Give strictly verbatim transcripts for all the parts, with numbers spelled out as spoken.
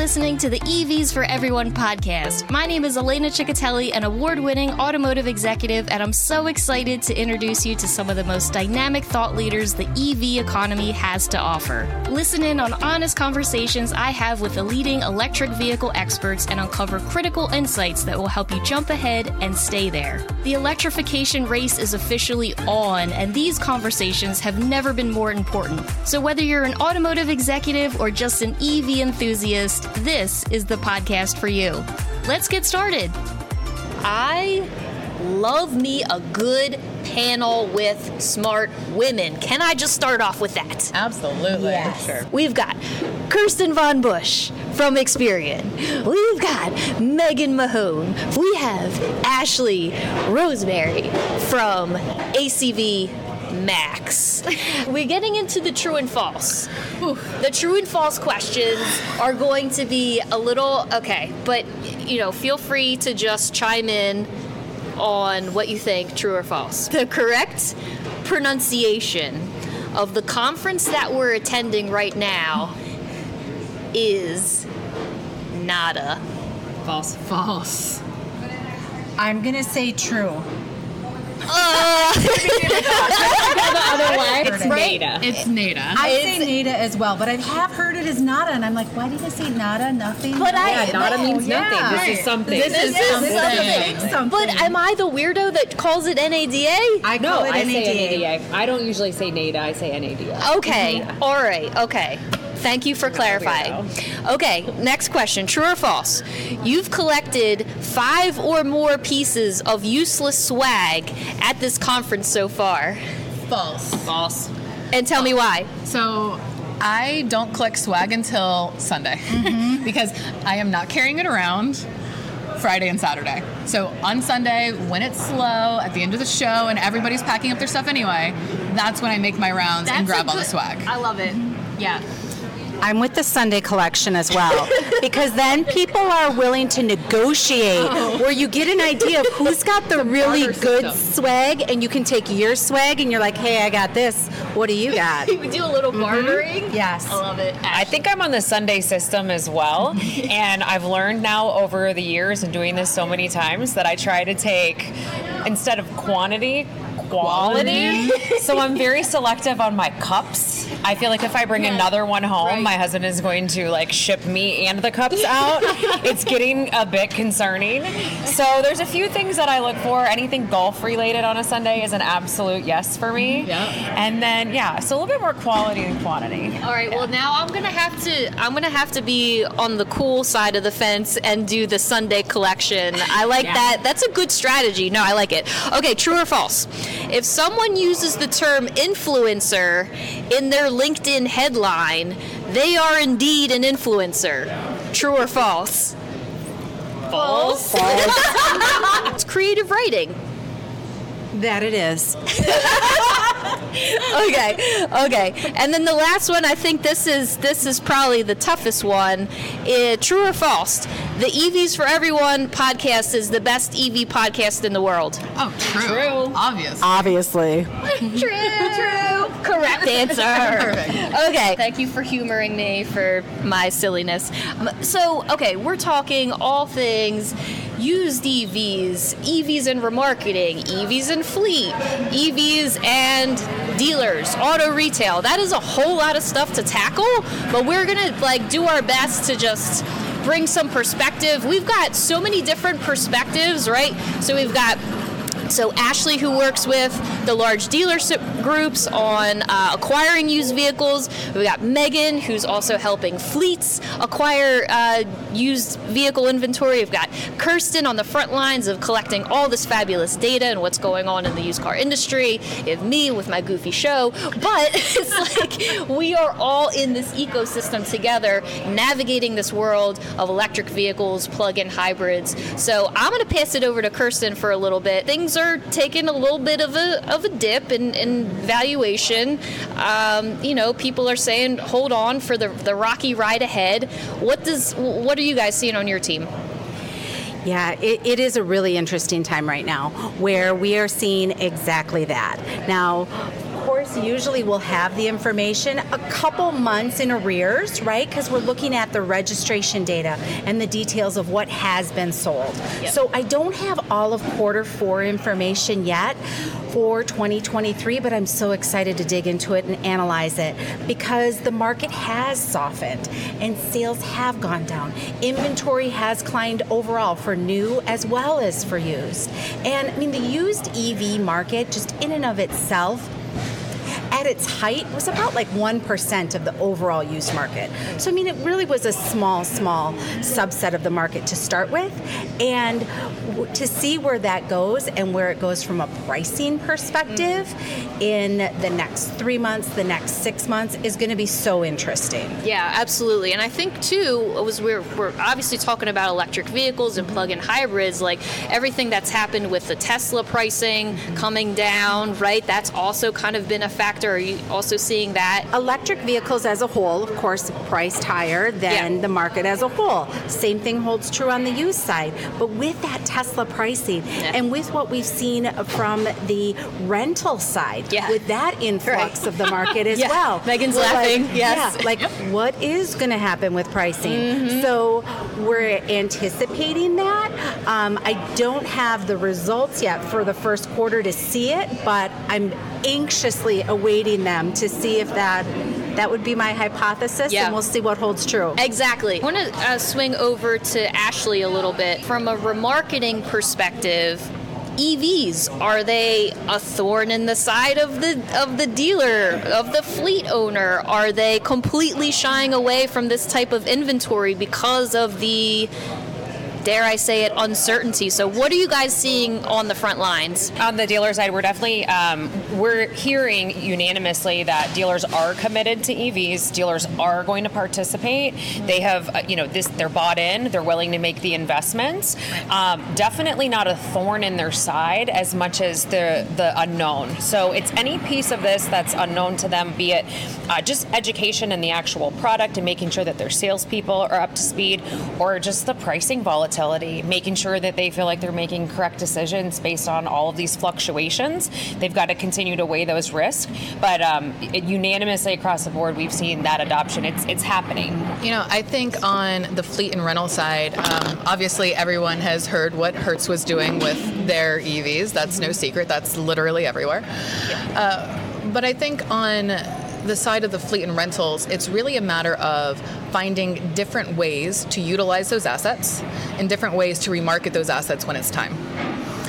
listening to the E Vs for Everyone podcast. My name is Elena Ciccotelli, an award-winning automotive executive, and I'm so excited to introduce you to some of the most dynamic thought leaders the E V economy has to offer. Listen in on honest conversations I have with the leading electric vehicle experts and uncover critical insights that will help you jump ahead and stay there. The electrification race is officially on, and these conversations have never been more important. So whether you're an automotive executive or just an E V enthusiast, this is the podcast for you. Let's get started. I love me a good panel with smart women. Can I just start off with that? Absolutely. Yes. Sure. We've got Kirsten Von Busch from Experian. We've got Megan Mahon. We have Ashley Roseberry from A C V Max. We're getting into the true and false. The true and false questions are going to be a little, okay, but, you know, feel free to just chime in on what you think, true or false. The correct pronunciation of the conference that we're attending right now is NADA. False. False. I'm going to say true. Uh, it's NADA. It's NADA. I say NADA as well, but I have heard it as NADA, and I'm like, why did I say NADA? Nothing. But yeah, I, NADA means yeah, nothing. This is something. This, this is, is something. Something. something. But am I the weirdo that calls it N A D A? I call no, it I N A D A. Say N A D A. I don't usually say NADA. I say N A D A. Okay. Yeah. All right. Okay. Thank you for clarifying. Okay, next question. True or false? You've collected five or more pieces of useless swag at this conference so far. False. False. And tell me why. So I don't collect swag until Sunday mm-hmm. because I am not carrying it around Friday and Saturday. So on Sunday, when it's slow, at the end of the show, and everybody's packing up their stuff anyway, that's when I make my rounds that's and grab all good, the swag. I love it. Yeah. I'm with the Sunday collection as well, because then people are willing to negotiate oh. where you get an idea of who's got the, the really good system. swag, and you can take your swag and you're like, hey, I got this. What do you got? We do a little bartering. Mm-hmm. Yes. I love it. Ashley. I think I'm on the Sunday system as well, and I've learned now over the years and doing this so many times that I try to take, instead of quantity, quality. So I'm very selective on my cups. I feel like if I bring yeah. another one home, right. my husband is going to like ship me and the cups out. It's getting a bit concerning. So there's a few things that I look for. Anything golf related on a Sunday is an absolute yes for me. Yep. And then yeah, so a little bit more quality than quantity. All right. Yeah. Well, now I'm gonna have to I'm gonna have to be on the cool side of the fence and do the Sunday collection. I like yeah. that. That's a good strategy. No, I like it. Okay, true or false? If someone uses the term influencer in their LinkedIn headline, they are indeed an influencer. True or false? False. False. It's creative writing. That it is. Okay, okay. And then the last one, I think this is this is probably the toughest one. Uh, true or false? The E Vs for Everyone podcast is the best E V podcast in the world. Oh, true. True. Obviously. Obviously. True. True. Correct answer. Perfect. Okay. Thank you for humoring me for my silliness. So, okay, we're talking all things used E Vs, E Vs in remarketing, E Vs in fleet, E Vs and dealers, auto retail. That is a whole lot of stuff to tackle, but we're gonna like do our best to just bring some perspective. We've got so many different perspectives, right? So we've got So Ashley, who works with the large dealership groups on uh, acquiring used vehicles. We've got Megan, who's also helping fleets acquire uh, used vehicle inventory. We've got Kirsten on the front lines of collecting all this fabulous data and what's going on in the used car industry. We have me with my goofy show. But it's like we are all in this ecosystem together, navigating this world of electric vehicles, plug-in hybrids. So I'm going to pass it over to Kirsten for a little bit. Things are are taking a little bit of a of a dip in, in valuation. Um, you know, people are saying, hold on for the, the rocky ride ahead. What does what are you guys seeing on your team? Yeah, it, it is a really interesting time right now where we are seeing exactly that. Now, course, usually we'll have the information a couple months in arrears, right? Because we're looking at the registration data and the details of what has been sold. Yep. So I don't have all of quarter four information yet for twenty twenty-three, but I'm so excited to dig into it and analyze it because the market has softened and sales have gone down. Inventory has climbed overall for new as well as for used. And I mean, the used E V market just in and of itself at its height was about like one percent of the overall used market. So I mean, it really was a small, small subset of the market to start with. And to see where that goes and where it goes from a pricing perspective mm-hmm. in the next three months, the next six months is going to be so interesting. Yeah, absolutely. And I think too, it was we're, we're obviously talking about electric vehicles and plug-in hybrids, like everything that's happened with the Tesla pricing coming down, right? That's also kind of been a factor. Are you also seeing that? Electric vehicles as a whole, of course, priced higher than yeah. the market as a whole. Same thing holds true on the used side. But with that Tesla pricing yeah. and with what we've seen from the rental side, yeah. with that influx right. of the market as yeah. well. Megan's laughing. Like, yes. Yeah, like, what is going to happen with pricing? Mm-hmm. So we're anticipating that. Um, I don't have the results yet for the first quarter to see it, but I'm anxiously awaiting them to see if that that would be my hypothesis, yeah. and we'll see what holds true. Exactly. I want to uh, swing over to Ashley a little bit. From a remarketing perspective, E Vs, are they a thorn in the side of the of the dealer, of the fleet owner? Are they completely shying away from this type of inventory because of the, dare I say it, uncertainty? So what are you guys seeing on the front lines? On the dealer side, we're definitely, um, we're hearing unanimously that dealers are committed to E Vs. Dealers are going to participate. They have, uh, you know, this, they're bought in, they're willing to make the investments. Um, definitely not a thorn in their side as much as the, the unknown. So it's any piece of this that's unknown to them, be it uh, just education and the actual product and making sure that their salespeople are up to speed, or just the pricing volatility. Making sure that they feel like they're making correct decisions based on all of these fluctuations. They've got to continue to weigh those risks. But um, it, unanimously across the board, we've seen that adoption. It's it's happening. You know, I think on the fleet and rental side, um, obviously everyone has heard what Hertz was doing with their E Vs. That's no secret. That's literally everywhere. Uh, but I think on the side of the fleet and rentals, it's really a matter of finding different ways to utilize those assets and different ways to remarket those assets when it's time.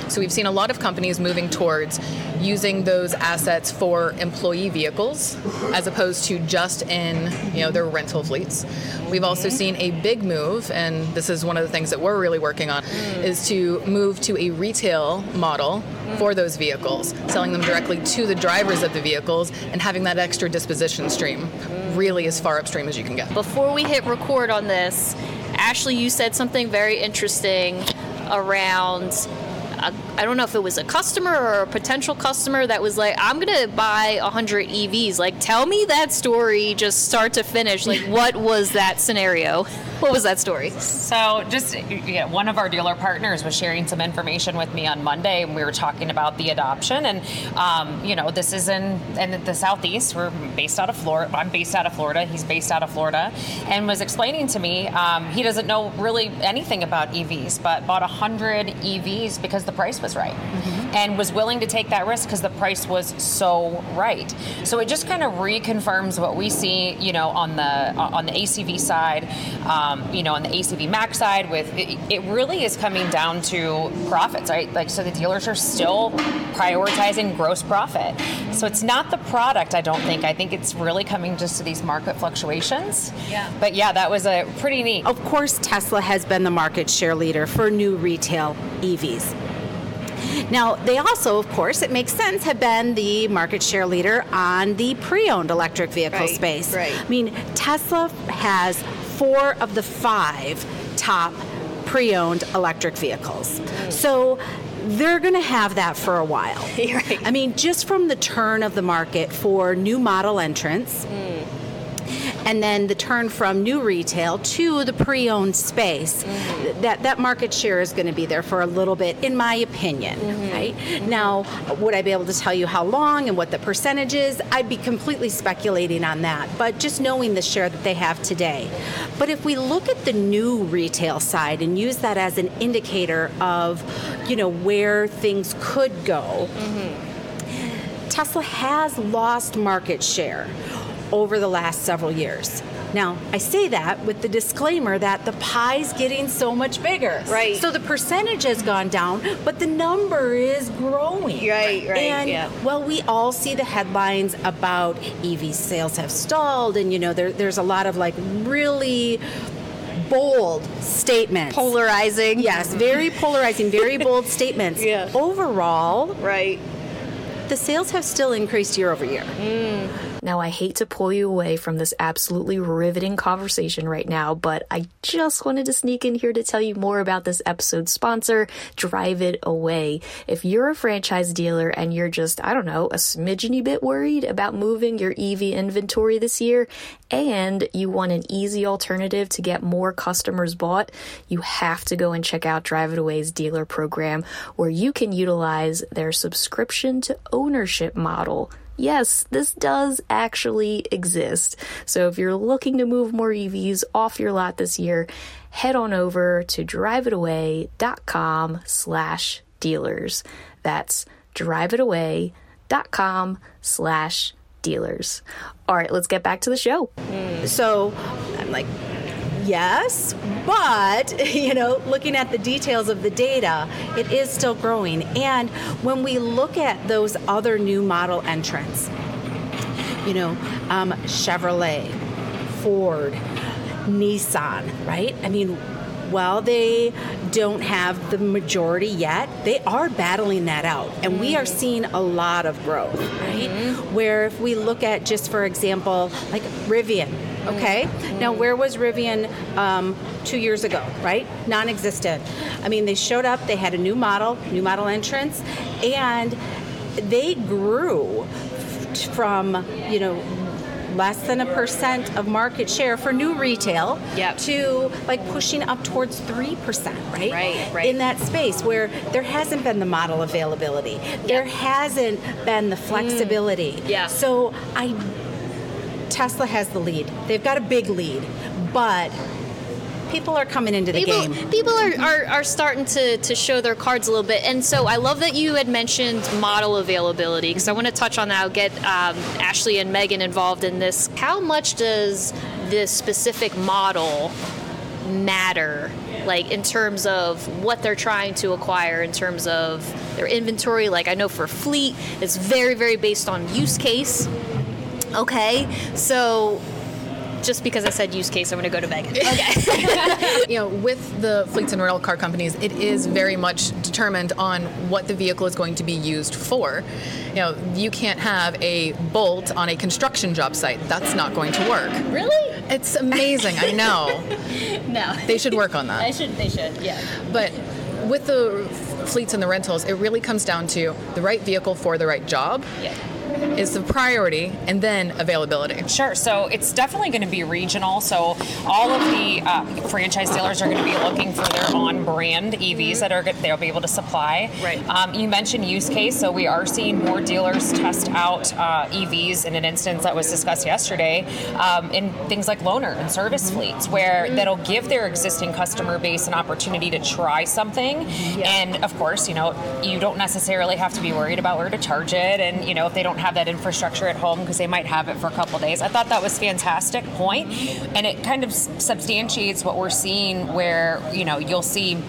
So we've seen a lot of companies moving towards using those assets for employee vehicles as opposed to just in, you know, their rental fleets. We've also seen a big move, and this is one of the things that we're really working on, is to move to a retail model for those vehicles, selling them directly to the drivers of the vehicles and having that extra disposition stream really as far upstream as you can get. Before we hit record on this, Ashley, you said something very interesting around, I don't know if it was a customer or a potential customer that was like, I'm going to buy one hundred E Vs. Like, tell me that story just start to finish. Like, what was that scenario? What was that story? So just yeah, one of our dealer partners was sharing some information with me on Monday, and we were talking about the adoption. And, um, you know, this is in, in the Southeast. We're based out of Florida. I'm based out of Florida. He's based out of Florida. And was explaining to me, um, he doesn't know really anything about E Vs, but bought one hundred E Vs because the price was right. Mm-hmm. And was willing to take that risk because the price was so right. So it just kind of reconfirms what we see, you know, on the, on the A C V side. Um, Um, you know, on the A C V Max side, with it, it really is coming down to profits, right? Like, so the dealers are still prioritizing gross profit. So it's not the product, I don't think. I think it's really coming just to these market fluctuations. Yeah. But yeah, that was a pretty neat. Of course, Tesla has been the market share leader for new retail E Vs. Now, they also, of course, it makes sense, have been the market share leader on the pre-owned electric vehicle right, space. Right. I mean, Tesla has four of the five top pre-owned electric vehicles. Mm. So they're going to have that for a while. Right. I mean, just from the turn of the market for new model entrants, mm. and then the turn from new retail to the pre-owned space, mm-hmm. that that market share is going to be there for a little bit, in my opinion, mm-hmm. right? Mm-hmm. Now, would I be able to tell you how long and what the percentage is? I'd be completely speculating on that, but just knowing the share that they have today. But if we look at the new retail side and use that as an indicator of, you know, where things could go, mm-hmm. Tesla has lost market share over the last several years. Now, I say that with the disclaimer that the pie's getting so much bigger. Right. So the percentage has gone down, but the number is growing. Right, right, and, yeah. well, we all see the headlines about E V sales have stalled, and, you know, there, there's a lot of, like, really bold statements. Polarizing. Yes, very polarizing, very bold statements. Yeah. Overall, right. the sales have still increased year over year. Mm. Now, I hate to pull you away from this absolutely riveting conversation right now, but I just wanted to sneak in here to tell you more about this episode's sponsor, Drive It Away. If you're a franchise dealer and you're just, I don't know, a smidgeny bit worried about moving your E V inventory this year, and you want an easy alternative to get more customers bought, you have to go and check out Drive It Away's dealer program, where you can utilize their subscription to ownership model. Yes, this does actually exist. So if you're looking to move more E Vs off your lot this year, head on over to driveitaway.com slash dealers. That's driveitaway.com slash dealers. All right, let's get back to the show. Mm. So I'm like, yes, but, you know, looking at the details of the data, it is still growing. And when we look at those other new model entrants, you know, um, Chevrolet, Ford, Nissan, right? I mean, while they don't have the majority yet, they are battling that out. And we are seeing a lot of growth, right? Mm-hmm. Where if we look at just, for example, like Rivian, okay? Mm-hmm. Now, where was Rivian um, two years ago, right? Non-existent. I mean, they showed up, they had a new model, new model entrance, and they grew from, you know, less than a percent of market share for new retail yep. to like pushing up towards three percent, right? Right, right. In that space where there hasn't been the model availability. Yep. There hasn't been the flexibility. Mm. Yeah. So I, Tesla has the lead. They've got a big lead, but people are coming into the people, game. People are, are, are starting to, to show their cards a little bit. And so I love that you had mentioned model availability, because I want to touch on that. I'll get um, Ashley and Megan involved in this. How much does this specific model matter, like in terms of what they're trying to acquire, in terms of their inventory? Like I know for fleet, it's very, very based on use case. Okay, so just because I said use case, I'm going to go to Megan. Okay. You know, with the fleets and rail car companies, it is very much determined on what the vehicle is going to be used for. You know, you can't have a Bolt on a construction job site. That's not going to work. Really? It's amazing. I know. No. They should work on that. I should. They should, yeah. But with the fleets and the rentals, it really comes down to the right vehicle for the right job. Yeah. Is the priority, and then availability. Sure. So it's definitely going to be regional. So all of the uh, franchise dealers are going to be looking for their on-brand E Vs that are they'll be able to supply. Right. Um, you mentioned use case, so we are seeing more dealers test out uh, E Vs in an instance that was discussed yesterday um, in things like loaner and service mm-hmm. fleets, where mm-hmm. that'll give their existing customer base an opportunity to try something. Yeah. And of course, you know, you don't necessarily have to be worried about where to charge it, and you know if they don't have that infrastructure at home because they might have it for a couple of days. I thought that was a fantastic point, and it kind of substantiates what we're seeing where, you know, you'll see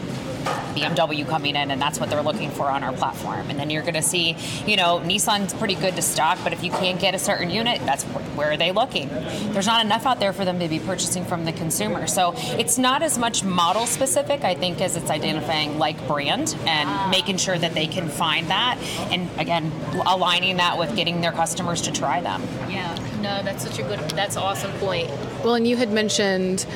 B M W coming in, and that's what they're looking for on our platform. And then you're going to see, you know, Nissan's pretty good to stock, but if you can't get a certain unit, that's where are they looking? There's not enough out there for them to be purchasing from the consumer. So it's not as much model specific, I think, as it's identifying like brand and making sure that they can find that. And again, aligning that with getting their customers to try them. Yeah, no, that's such a good, that's an awesome point. Well, and you had mentioned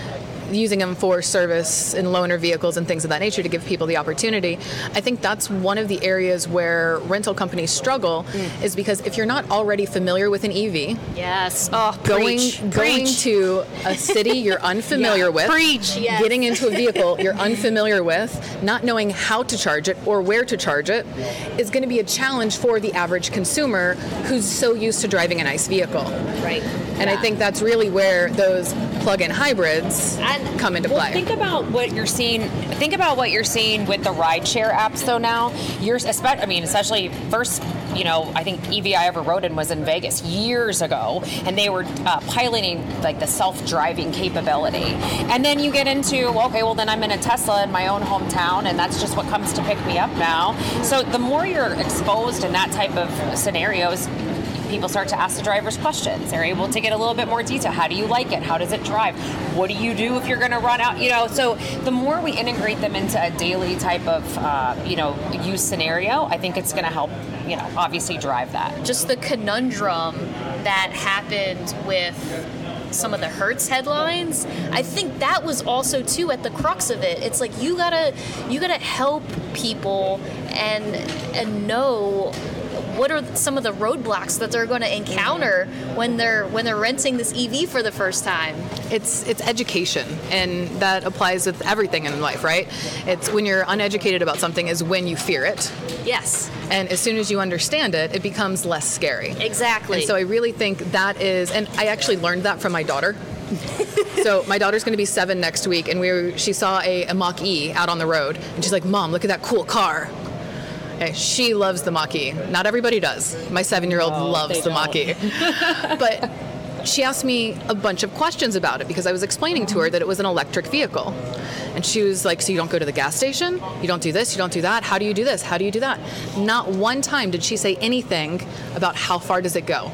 using them for service in loaner vehicles and things of that nature to give people the opportunity. I think that's one of the areas where rental companies struggle mm. is because if you're not already familiar with an E V, yes, oh, going preach. going preach. to a city you're unfamiliar yeah. with, preach, yes. getting into a vehicle you're unfamiliar with, not knowing how to charge it or where to charge it, is going to be a challenge for the average consumer who's so used to driving a nice vehicle. Right. And yeah. I think that's really where those plug-in hybrids and, come into well, play. Think about what you're seeing. Think about what you're seeing with the rideshare apps, though. Now, you're, I mean, especially first, you know, I think E V I ever rode in was in Vegas years ago, and they were uh, piloting like the self-driving capability. And then you get into okay, well then I'm in a Tesla in my own hometown, and that's just what comes to pick me up now. So the more you're exposed in that type of scenarios, people start to ask the drivers questions. They're able to get a little bit more detail. How do you like it? How does it drive? What do you do if you're going to run out? You know, so the more we integrate them into a daily type of, uh, you know, use scenario, I think it's going to help, you know, obviously drive that. Just the conundrum that happened with some of the Hertz headlines, I think that was also too at the crux of it. It's like you gotta you gotta help people and and know what are some of the roadblocks that they're going to encounter when they're when they're renting this E V for the first time. It's it's education, and that applies with everything in life, right? It's when you're uneducated about something is when you fear it. Yes. And as soon as you understand it, it becomes less scary. Exactly. And so I really think that is, and I actually learned that from my daughter. So my daughter's going to be seven next week, and we were, she saw a, a Mach-E out on the road, and she's like, "Mom, look at that cool car." She loves the Mach-E. Not everybody does. My seven-year-old no, loves the Mach-E. But she asked me a bunch of questions about it because I was explaining to her that it was an electric vehicle. And she was like, so you don't go to the gas station? You don't do this? You don't do that? How do you do this? How do you do that? Not one time did she say anything about how far does it go.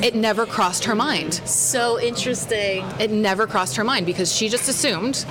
It never crossed her mind. So interesting. It never crossed her mind because she just assumed,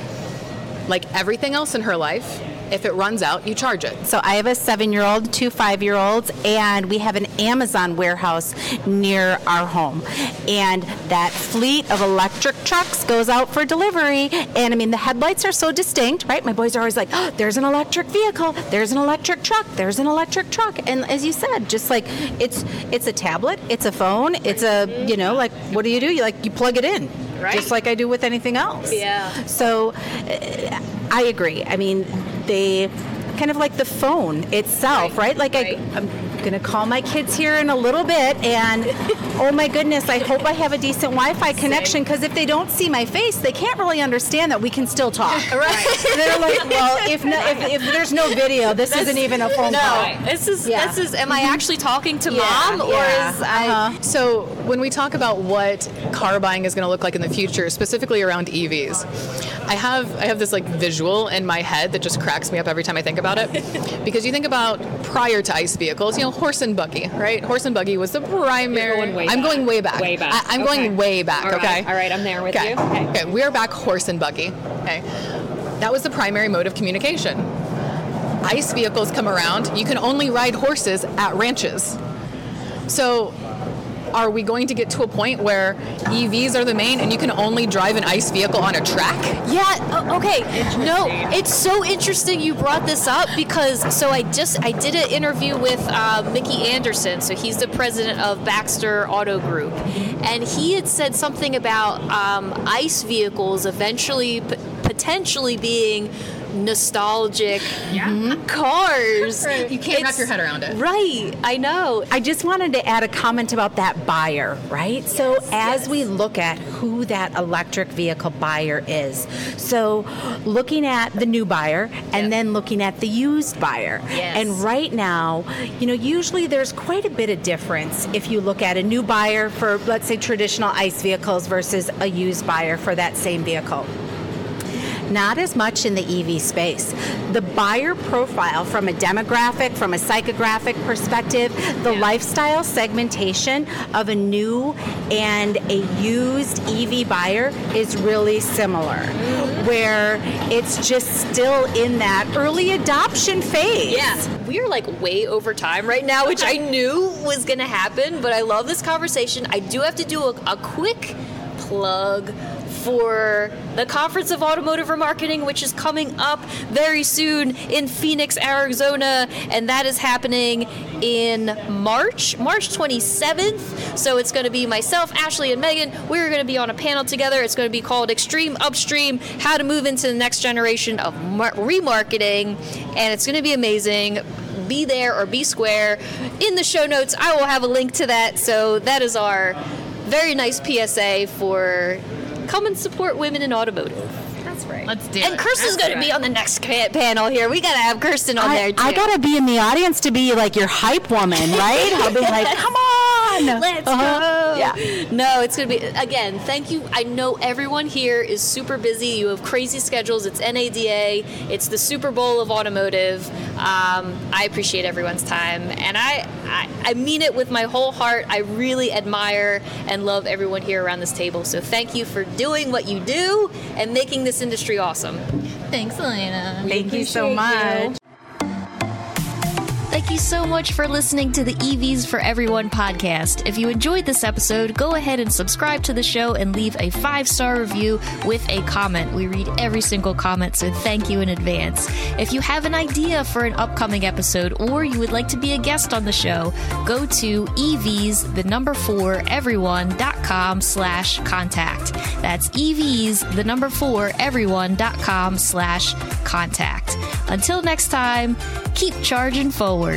like everything else in her life, if it runs out, you charge it. So I have a seven-year-old, two five-year-olds, and we have an Amazon warehouse near our home. And that fleet of electric trucks goes out for delivery. And, I mean, the headlights are so distinct, right? My boys are always like, oh, there's an electric vehicle. There's an electric truck. There's an electric truck. And as you said, just like it's it's a tablet. It's a phone. It's a, you know, like, what do you do? You, like, you plug it in. Right. Just like I do with anything else. Yeah. So uh, I agree. I mean, they kind of like the phone itself, right? right? Like right. I, I'm going to call my kids here in a little bit, and oh my goodness, I hope I have a decent Wi-Fi connection, because if they don't see my face, they can't really understand that we can still talk. Right? They're like, well, if, no, if if there's no video, this That's, isn't even a phone no, call. No, this is yeah. this is. Am I actually talking to yeah, mom, or yeah. is I? Uh-huh. So when we talk about what car buying is going to look like in the future, specifically around E Vs, I have I have this like visual in my head that just cracks me up every time I think about it, because you think about prior to ICE vehicles, you know, horse and buggy, right? Horse and buggy was the primary. Going way I'm back. going way back. Way back. I, I'm okay. going way back. All right. Okay. All right. I'm there with okay. you. Okay. Okay. We are back horse and buggy. Okay. That was the primary mode of communication. ICE vehicles come around. You can only ride horses at ranches. So, are we going to get to a point where E Vs are the main and you can only drive an ICE vehicle on a track? Yeah, okay. No, it's so interesting you brought this up, because so I just, I did an interview with uh, Mickey Anderson. So he's the president of Baxter Auto Group. And he had said something about um, ICE vehicles eventually p- potentially being nostalgic yeah. cars. You can't it's, wrap your head around it. Right. I know. I just wanted to add a comment about that buyer, right? Yes, so as yes. we look at who that electric vehicle buyer is, so looking at the new buyer and yep. then looking at the used buyer. Yes. And right now, you know, usually there's quite a bit of difference if you look at a new buyer for, let's say, traditional ICE vehicles versus a used buyer for that same vehicle. Not as much in the E V space. The buyer profile from a demographic, from a psychographic perspective, the yeah. lifestyle segmentation of a new and a used E V buyer is really similar, where it's just still in that early adoption phase. Yeah, we are like way over time right now, which I knew was gonna happen, but I love this conversation. I do have to do a, a quick plug for the Conference of Automotive Remarketing, which is coming up very soon in Phoenix, Arizona, and that is happening in March, March twenty-seventh. So it's going to be myself, Ashley, and Megan. We're going to be on a panel together. It's going to be called Extreme Upstream, How to Move into the Next Generation of Mar- Remarketing, and it's going to be amazing. Be there or be square. In the show notes, I will have a link to that. So that is our very nice P S A for come and support women in automotive. That's right. Let's do it. And Kirsten's going to be on the next panel here. We got to have Kirsten on I, there, too. I got to be in the audience to be, like, your hype woman, right? I'll be like, come on. Let's uh-huh. go. Yeah. No, it's going to be, again, thank you. I know everyone here is super busy. You have crazy schedules. It's N A D A. It's the Super Bowl of automotive. Um, I appreciate everyone's time. And I, I, I mean it with my whole heart. I really admire and love everyone here around this table. So thank you for doing what you do and making this industry awesome. Thanks, Elena. We Thank you so much. You. Thank you so much for listening to the E Vs for Everyone podcast. If you enjoyed this episode, go ahead and subscribe to the show and leave a five-star review with a comment. We read every single comment, so thank you in advance. If you have an idea for an upcoming episode or you would like to be a guest on the show, go to EVs, the number four, everyone.com slash contact. That's EVs, the number four, everyone.com slash contact. Until next time, keep charging forward.